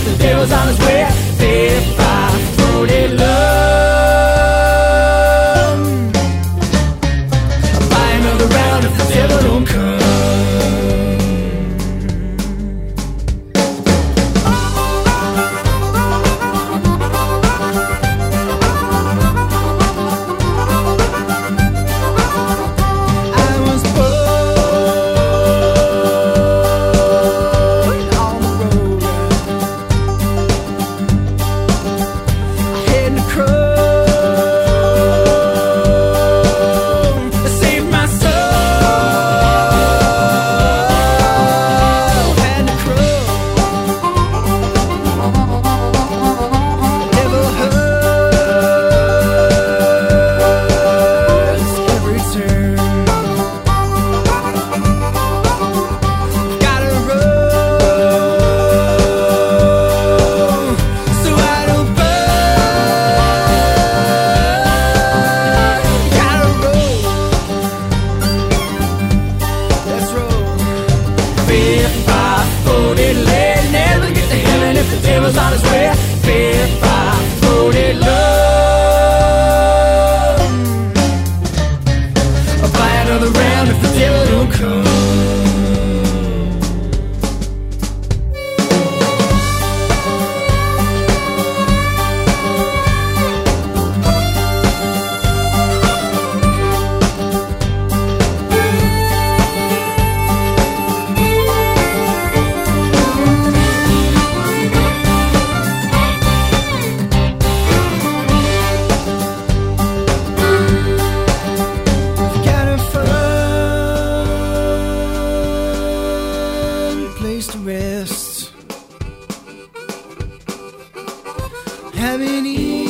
if the devil's on his way. If I floated love, I'll buy another round if the devil don't come. Have any